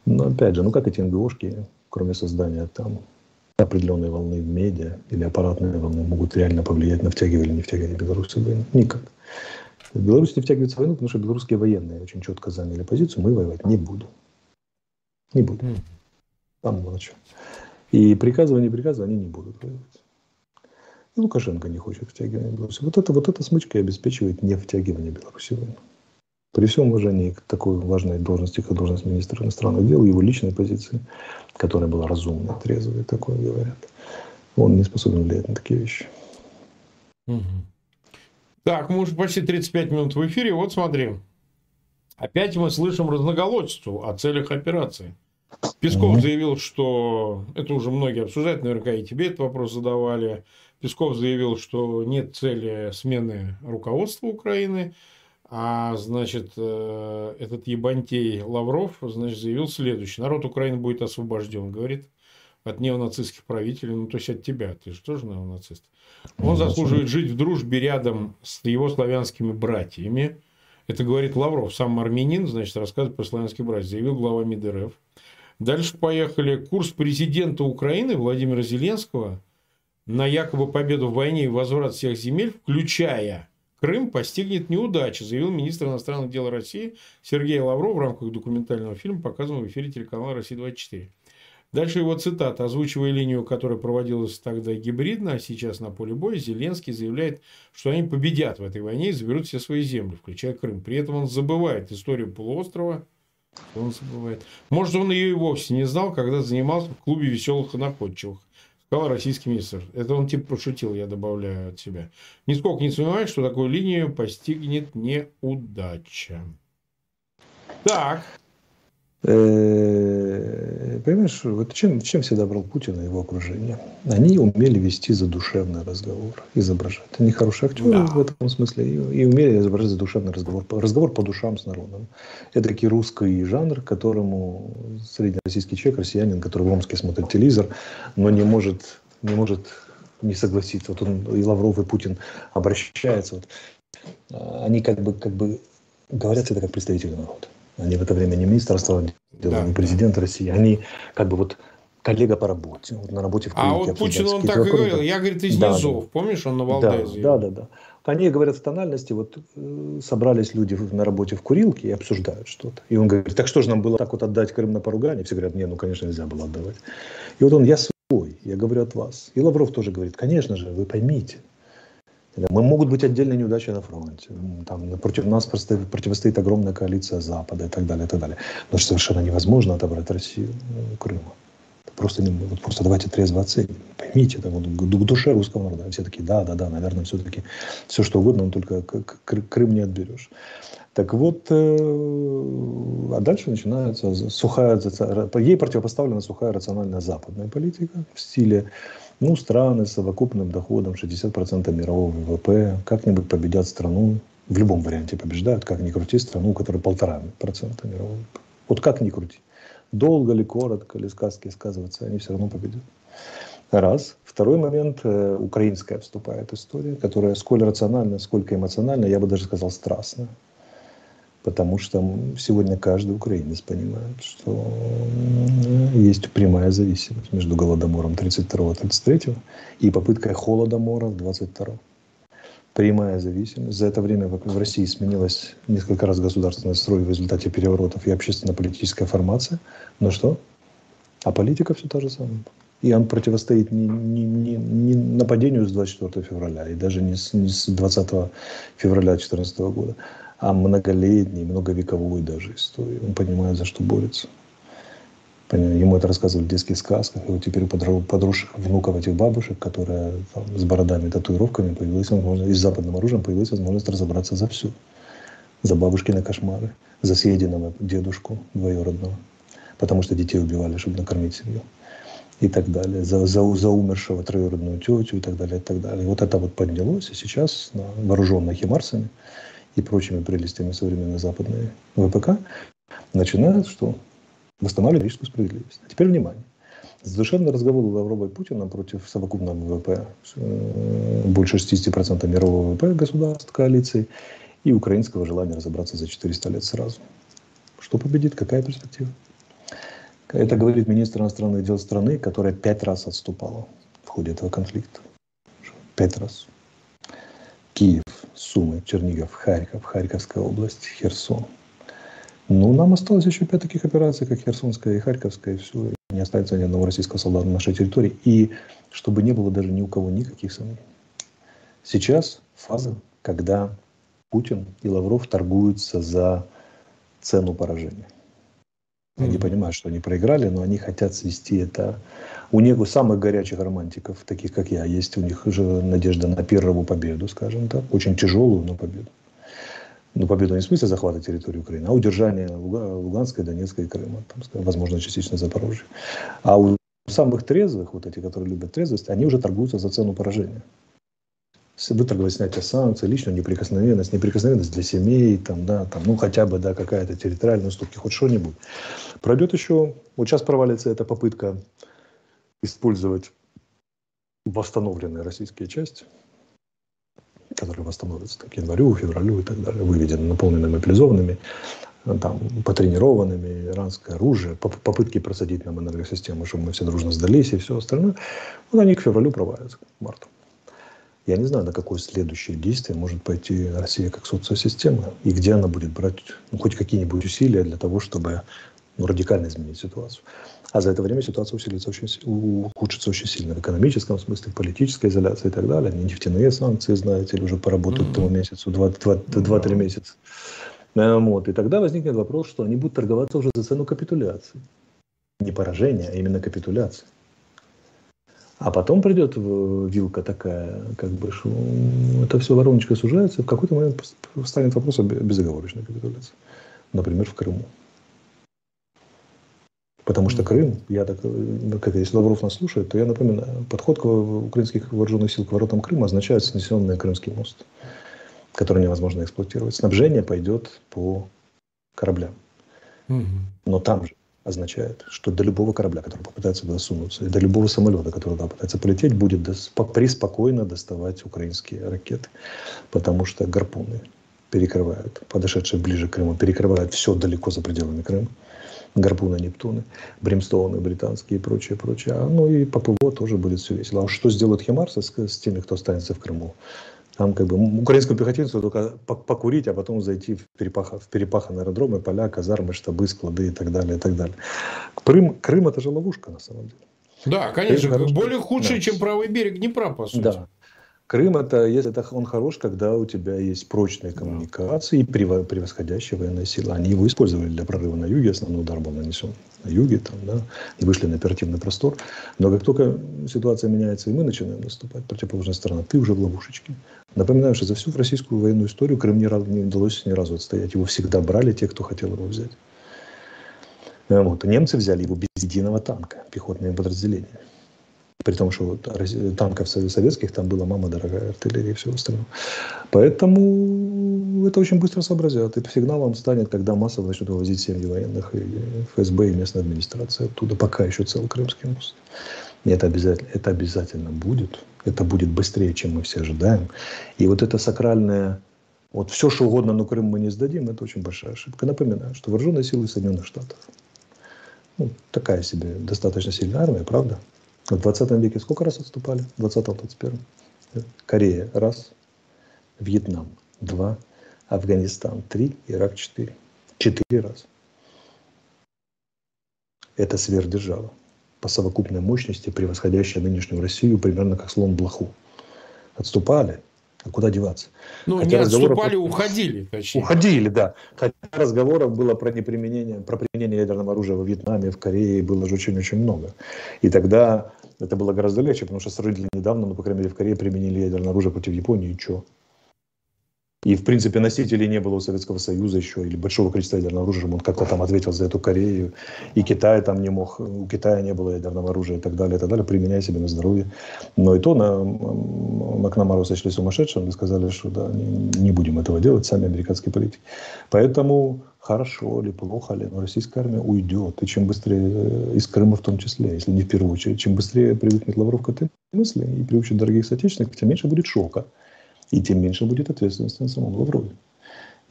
Но, опять же, ну, как эти НГОшки, кроме создания там определенные волны в медиа или аппаратные волны могут реально повлиять на втягивание или не втягивание Беларуси в войну? Никак. Беларусь не втягивается в войну, потому что белорусские военные очень четко заняли позицию. Мы воевать не будем. Не будем. Там было что. И приказывая, не приказывая, они не будут воевать. И Лукашенко не хочет втягивания Беларуси. Вот эта смычка и обеспечивает не втягивание Беларуси в войну. При всем уважении к такой важной должности, как должность министра иностранных дел, его личной позиции, которая была разумной, трезвой, такое говорят, он не способен влиять на такие вещи. Так, мы уже почти 35 минут в эфире. Вот смотри. Опять мы слышим разноголосицу о целях операции. Песков заявил, что... Это уже многие обсуждают, наверняка и тебе этот вопрос задавали. Песков заявил, что нет цели смены руководства Украины. А, значит, этот ебантей Лавров, значит, заявил следующее. Народ Украины будет освобожден, говорит, от неонацистских правителей. Ну, то есть, от тебя. Ты же тоже неонацист. Он заслуживает жить в дружбе рядом с его славянскими братьями. Это говорит Лавров. Сам армянин, значит, рассказывает про славянских братьев, заявил глава МИД РФ. Дальше поехали. Курс президента Украины Владимира Зеленского на якобы победу в войне и возврат всех земель, включая Крым, постигнет неудача, заявил министр иностранных дел России Сергей Лавров в рамках документального фильма, показанного в эфире телеканала «Россия-24». Дальше его цитата. Озвучивая линию, которая проводилась тогда гибридно, а сейчас на поле боя, Зеленский заявляет, что они победят в этой войне и заберут все свои земли, включая Крым. При этом он забывает историю полуострова. Он забывает. Может, он ее и вовсе не знал, когда занимался в клубе веселых и находчивых. Сказал российский министр. Это он типа пошутил, я добавляю от себя. Нисколько не сомневаюсь, что такую линию постигнет неудача. Так. Понимаешь, вот чем всегда брал Путин и его окружение? Они умели вести задушевный разговор, изображать. Они хорошие актеры в этом смысле и умели изображать задушевный разговор по душам с народом. Это такой русский жанр, которому среднероссийский человек, россиянин, который в Омске смотрит телевизор, но не может не согласиться. Вот он, и Лавров, и Путин обращаются. Вот. Они как бы говорят это как представители народа. Они в это время не министр иностранных дел, не президент России. Они как бы вот коллега по работе. Вот на работе в Киеве. А вот Путин, он так и говорил. Я, говорит, из низов. Да. Помнишь, он на Валдае заявил? Да. Они говорят в тональности. Вот собрались люди на работе в курилке и обсуждают что-то. И он говорит, так что же нам было так вот отдать Крым на поругание? Все говорят, не, ну, конечно, нельзя было отдавать. И вот он, я свой, я говорю от вас. И Лавров тоже говорит, конечно же, вы поймите. Мы могут быть отдельные неудачи на фронте. Там, против нас противостоит огромная коалиция Запада и так далее, и так далее. Но что совершенно невозможно отобрать Россию у Крыма. Просто давайте трезво оценим. Поймите, это вот к душе русского народа. Все такие, да, наверное, все-таки все что угодно, но только Крым не отберешь. Так вот, а дальше начинается сухая, ей противопоставлена сухая рациональная западная политика в стиле, ну, страны с совокупным доходом 60% мирового ВВП как-нибудь победят страну, в любом варианте побеждают, как ни крути, страну, у которой 1,5% мирового ВВП. Вот как ни крути. Долго ли, коротко ли, сказки сказываются, они все равно победят. Раз. Второй момент. Украинская вступает история, которая сколь рациональна, сколько эмоциональна, я бы даже сказал, страстна. Потому что сегодня каждый украинец понимает, что есть прямая зависимость между Голодомором 1932-1933 и попыткой Холодомора в 1922. Прямая зависимость. За это время в России сменилось несколько раз государственный строй в результате переворотов и общественно-политическая формация. Но что? А политика все та же самая. И он противостоит не нападению с 24 февраля и даже не с 20 февраля 2014 года. А многолетней, многовековой даже истории. Он понимает, за что борется. Ему это рассказывали в детских сказках. И вот теперь у подросших внуков этих бабушек, которые там, с бородами и татуировками, появилась возможность, и с западным оружием появилась возможность разобраться за всю. За бабушкины кошмары, за съеденного дедушку двоюродного. Потому что детей убивали, чтобы накормить семью. И так далее. За умершего троюродную тетю и так далее, и так далее. И вот это вот поднялось. И сейчас, вооруженное химарсами, и прочими прелестями современной западной ВПК, начинают что? Восстанавливать историческую справедливость. А теперь внимание. Задушевный разговор Лаврова и Путина против совокупного ВВП больше 60% мирового ВВП государств, коалиции и украинского желания разобраться за 400 лет сразу. Что победит? Какая перспектива? Это говорит министр иностранных дел страны, которая 5 раз отступала в ходе этого конфликта. 5 раз. Киев, Сумы, Чернигов, Харьков, Харьковская область, Херсон. Ну, нам осталось еще 5 таких операций, как Херсонская и Харьковская, и все. И не останется ни одного российского солдата на нашей территории. И чтобы не было даже ни у кого никаких сомнений. Сейчас фаза, когда Путин и Лавров торгуются за цену поражения. Они понимают, что они проиграли, но они хотят свести это. У них, у самых горячих романтиков, таких как я, есть у них же надежда на первую победу, скажем так, очень тяжелую, но победу. Но победу не в смысле захвата территории Украины, а удержание Луганской, Донецкой и Крыма, там, скажем, возможно, частично Запорожье. А у самых трезвых, вот эти, которые любят трезвость, они уже торгуются за цену поражения. Выторговать снятие санкций, личную неприкосновенность, неприкосновенность для семей, там, да, там, ну хотя бы да, какая-то территориальная уступка, хоть что-нибудь. Пройдет еще, вот сейчас провалится эта попытка использовать восстановленные российские части, которые восстановятся к январю, февралю и так далее, выведены, наполненными, мобилизованными, там, потренированными, иранское оружие, попытки просадить нам энергосистему, чтобы мы все дружно сдались и все остальное, вот они к февралю провалятся, к марту. Я не знаю, на какое следующее действие может пойти Россия как социосистема, и где она будет брать ну, хоть какие-нибудь усилия для того, чтобы ну, радикально изменить ситуацию. А за это время ситуация ухудшится очень сильно в экономическом смысле, в политической изоляции и так далее. Нефтяные санкции, знаете, уже поработают этому месяцу, 2-3 месяца. Вот. И тогда возникнет вопрос, что они будут торговаться уже за цену капитуляции. Не поражения, а именно капитуляции. А потом придет вилка такая, как бы, что это все вороночка сужается, и в какой-то момент встанет вопрос о безоговорочной капитуляции. Например, в Крыму. Потому что Крым, я так, как, если Лавров нас слушает, то я напоминаю, подход украинских вооруженных сил к воротам Крыма означает снесенный Крымский мост, который невозможно эксплуатировать. Снабжение пойдет по кораблям. Но там же означает, что до любого корабля, который попытается туда сунуться, и до любого самолета, который туда пытается полететь, будет преспокойно доставать украинские ракеты. Потому что гарпуны перекрывают, подошедшие ближе к Крыму, перекрывают все далеко за пределами Крыма. Гарпуны, Нептуны, Бримстоуны, британские и прочее, прочее. Ну и по ПВО тоже будет все весело. А что сделают Химарсы с теми, кто останется в Крыму? Там как бы украинскому пехотинцу только покурить, а потом зайти в перепаханные аэродромы, поля, казармы, штабы, склады и так далее, и так далее. Крым это же ловушка на самом деле. Да, конечно, Крым более худший, да, чем правый берег Днепра, по сути. Да. Крым это, если это он хорош, когда у тебя есть прочные коммуникации и превосходящие военные силы. Они его использовали для прорыва на юге, основной удар был нанесен на юге, там, да, и вышли на оперативный простор. Но как только ситуация меняется, и мы начинаем наступать, противоположная сторона, ты уже в ловушечке. Напоминаю, что за всю российскую военную историю Крым не удалось ни разу отстоять. Его всегда брали те, кто хотел его взять. Вот. Немцы взяли его без единого танка, пехотные подразделения. При том, что танков советских там была мама дорогая, артиллерия и все остальное. Поэтому это очень быстро сообразят. И сигналом станет, когда массово начнут вывозить семьи военных, и ФСБ, и местная администрация оттуда. Пока еще цел Крымский мост. И это обязательно будет. Это будет быстрее, чем мы все ожидаем. И вот это сакральное... Вот все, что угодно, но Крым мы не сдадим, это очень большая ошибка. Напоминаю, что вооруженные силы Соединенных Штатов. Ну, такая себе достаточно сильная армия, правда? В 20 веке сколько раз отступали? В 20-21. Корея – раз. Вьетнам – два. Афганистан – три. Ирак – четыре. 4 раза. Это сверхдержава. По совокупной мощности, превосходящая нынешнюю Россию, примерно как слон блоху. Отступали. А куда деваться? Ну, хотя не отступали, уходили. Точнее. Уходили, да. Хотя разговоров было про применение ядерного оружия во Вьетнаме, в Корее было же очень-очень много. И тогда это было гораздо легче, потому что сравнили недавно, ну, по крайней мере, в Корее применили ядерное оружие против Японии, и что? И, в принципе, носителей не было у Советского Союза еще, или большого количества ядерного оружия. Он как-то там ответил за эту Корею. И Китай там не мог, у Китая не было ядерного оружия и так далее, применяя себе на здоровье. Но и то на Макнамару сочли сумасшедшим и сказали, что да, не будем этого делать, сами американские политики. Поэтому хорошо ли, плохо ли, но российская армия уйдет. И чем быстрее, из Крыма в том числе, если не в первую очередь, чем быстрее привыкнет Лавров к этой мысли и приучит дорогих соотечественников, тем меньше будет шока. И тем меньше будет ответственности на самом Лаврове.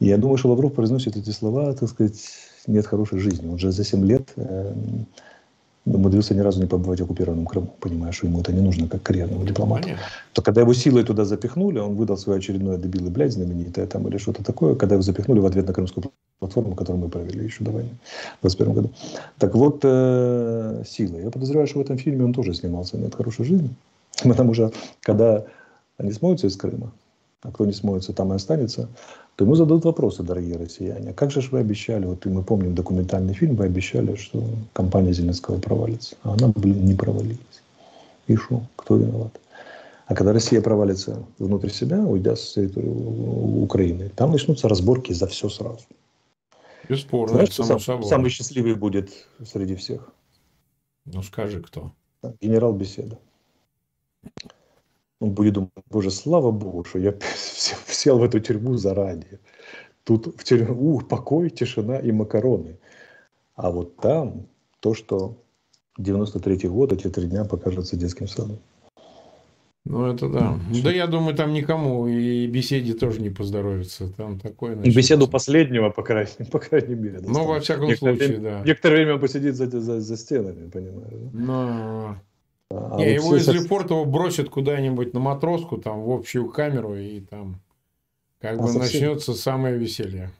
И я думаю, что Лавров произносит эти слова, так сказать, нет хорошей жизни. Он же за 7 лет умудрился ни разу не побывать в оккупированном Крыму, понимая, что ему это не нужно, как карьерному дипломату. То когда его силой туда запихнули, он выдал свое очередное дебилы, блядь, знаменитое там или что-то такое, когда его запихнули в ответ на крымскую платформу, которую мы провели еще до войны, в 21 году. Так вот, сила. Я подозреваю, что в этом фильме он тоже снимался «Нет хорошей жизни». Потому что, когда они смоются из Крыма, а кто не смоется, там и останется, то ему задают вопросы, дорогие россияне. Как же вы обещали, вот мы помним документальный фильм, вы обещали, что компания Зеленского провалится. А она, блин, не провалилась. И шо? Кто виноват? А когда Россия провалится внутрь себя, уйдя с территории Украины, там начнутся разборки за все сразу. Бесспорно. Знаешь, кто самый счастливый будет среди всех? Ну, скажи, кто? Генерал Беседа. Он будет думать, боже, слава богу, что я сел в эту тюрьму заранее. Тут в тюрьму покой, тишина и макароны. А вот там то, что 93-й год, эти 3 дня покажутся детским садом. Ну, это да. Да, я думаю, там никому и Беседе тоже не поздоровится. Там такое начнется. Беседу последнего, по крайней мере. Да, ну, во всяком случае, да. Некоторое время посидит за стенами, понимаю. Но... А не, вот его из Лефортово бросят куда-нибудь на Матроску, там, в общую камеру, и там как бы начнется самое веселье.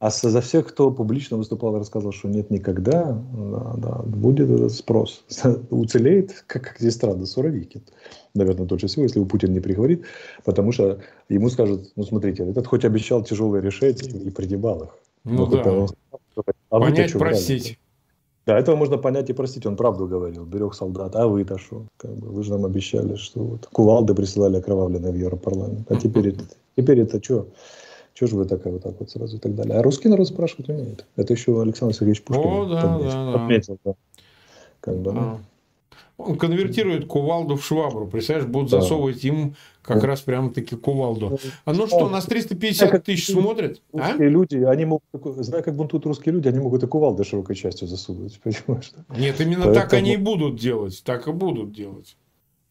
А за всех, кто публично выступал и рассказывал, что нет никогда, да, будет этот спрос. Уцелеет, как здесь странно, Суровикин. Наверное, тот же всего, если его Путин не приговорит, потому что ему скажут, ну смотрите, этот хоть обещал тяжелые решения и придевал их. Ну да, понять, простить. Да, этого можно понять и простить. Он правду говорил, берег солдат. А вы-то что? Как бы, вы же нам обещали, что вот кувалды присылали окровавленные в Европарламент. А теперь это что? Что же вы такая вот так вот сразу и так далее? А русский народ спрашивать умеет. Это еще Александр Сергеевич Пушкин. О, да. Отметил, да. Как бы, да. Он конвертирует кувалду в швабру. Представляешь, будут засовывать им как раз прямо-таки кувалду. А ну что, нас 350 тысяч смотрят? Русские люди, они могут, зная, как бунтуют русские люди, они могут и кувалды широкой частью засовывать, понимаешь? Нет, именно так они и будут делать. Так и будут делать.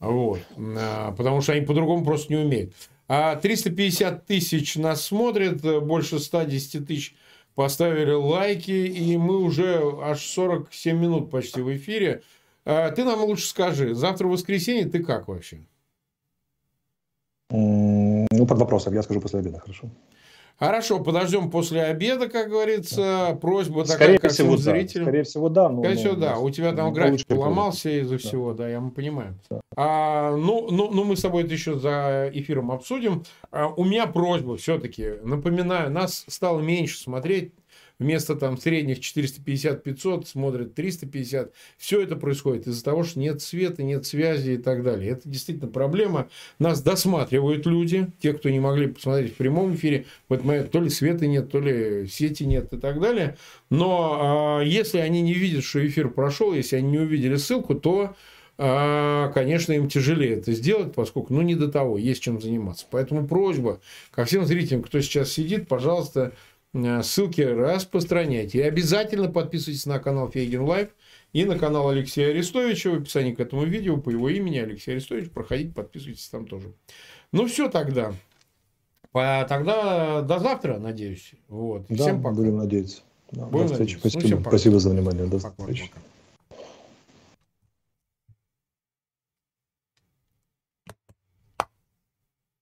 Вот. Потому что они по-другому просто не умеют. А 350 тысяч нас смотрят, больше 110 тысяч поставили лайки, и мы уже аж 47 минут почти в эфире. Ты нам лучше скажи, завтра воскресенье, ты как вообще? Ну, под вопросом, я скажу после обеда, хорошо. Хорошо, подождем после обеда, как говорится. Просьба такая ко всем зрителям. Скорее всего, да. Скорее всего, да. У тебя там график поломался из-за всего, да, я понимаю. Да. Мы с тобой это еще за эфиром обсудим. У меня просьба все-таки. Напоминаю, нас стало меньше смотреть. Вместо там средних 450-500 смотрят 350. Все это происходит из-за того, что нет света, нет связи и так далее. Это действительно проблема. Нас досматривают люди. Те, кто не могли посмотреть в прямом эфире. В этот момент то ли света нет, то ли сети нет и так далее. Но если они не видят, что эфир прошел, если они не увидели ссылку, то, конечно, им тяжелее это сделать, поскольку не до того, есть чем заниматься. Поэтому просьба ко всем зрителям, кто сейчас сидит, пожалуйста, ссылки распространяйте. И обязательно подписывайтесь на канал Фейгин Лайв и на канал Алексея Арестовича. В описании к этому видео по его имени Алексей Арестович. Проходите, подписывайтесь там тоже. Ну, все тогда. Тогда до завтра, надеюсь. Вот. Да, всем пока. Будем надеяться. Да, будем надеяться. Спасибо за внимание. До встречи. Пока.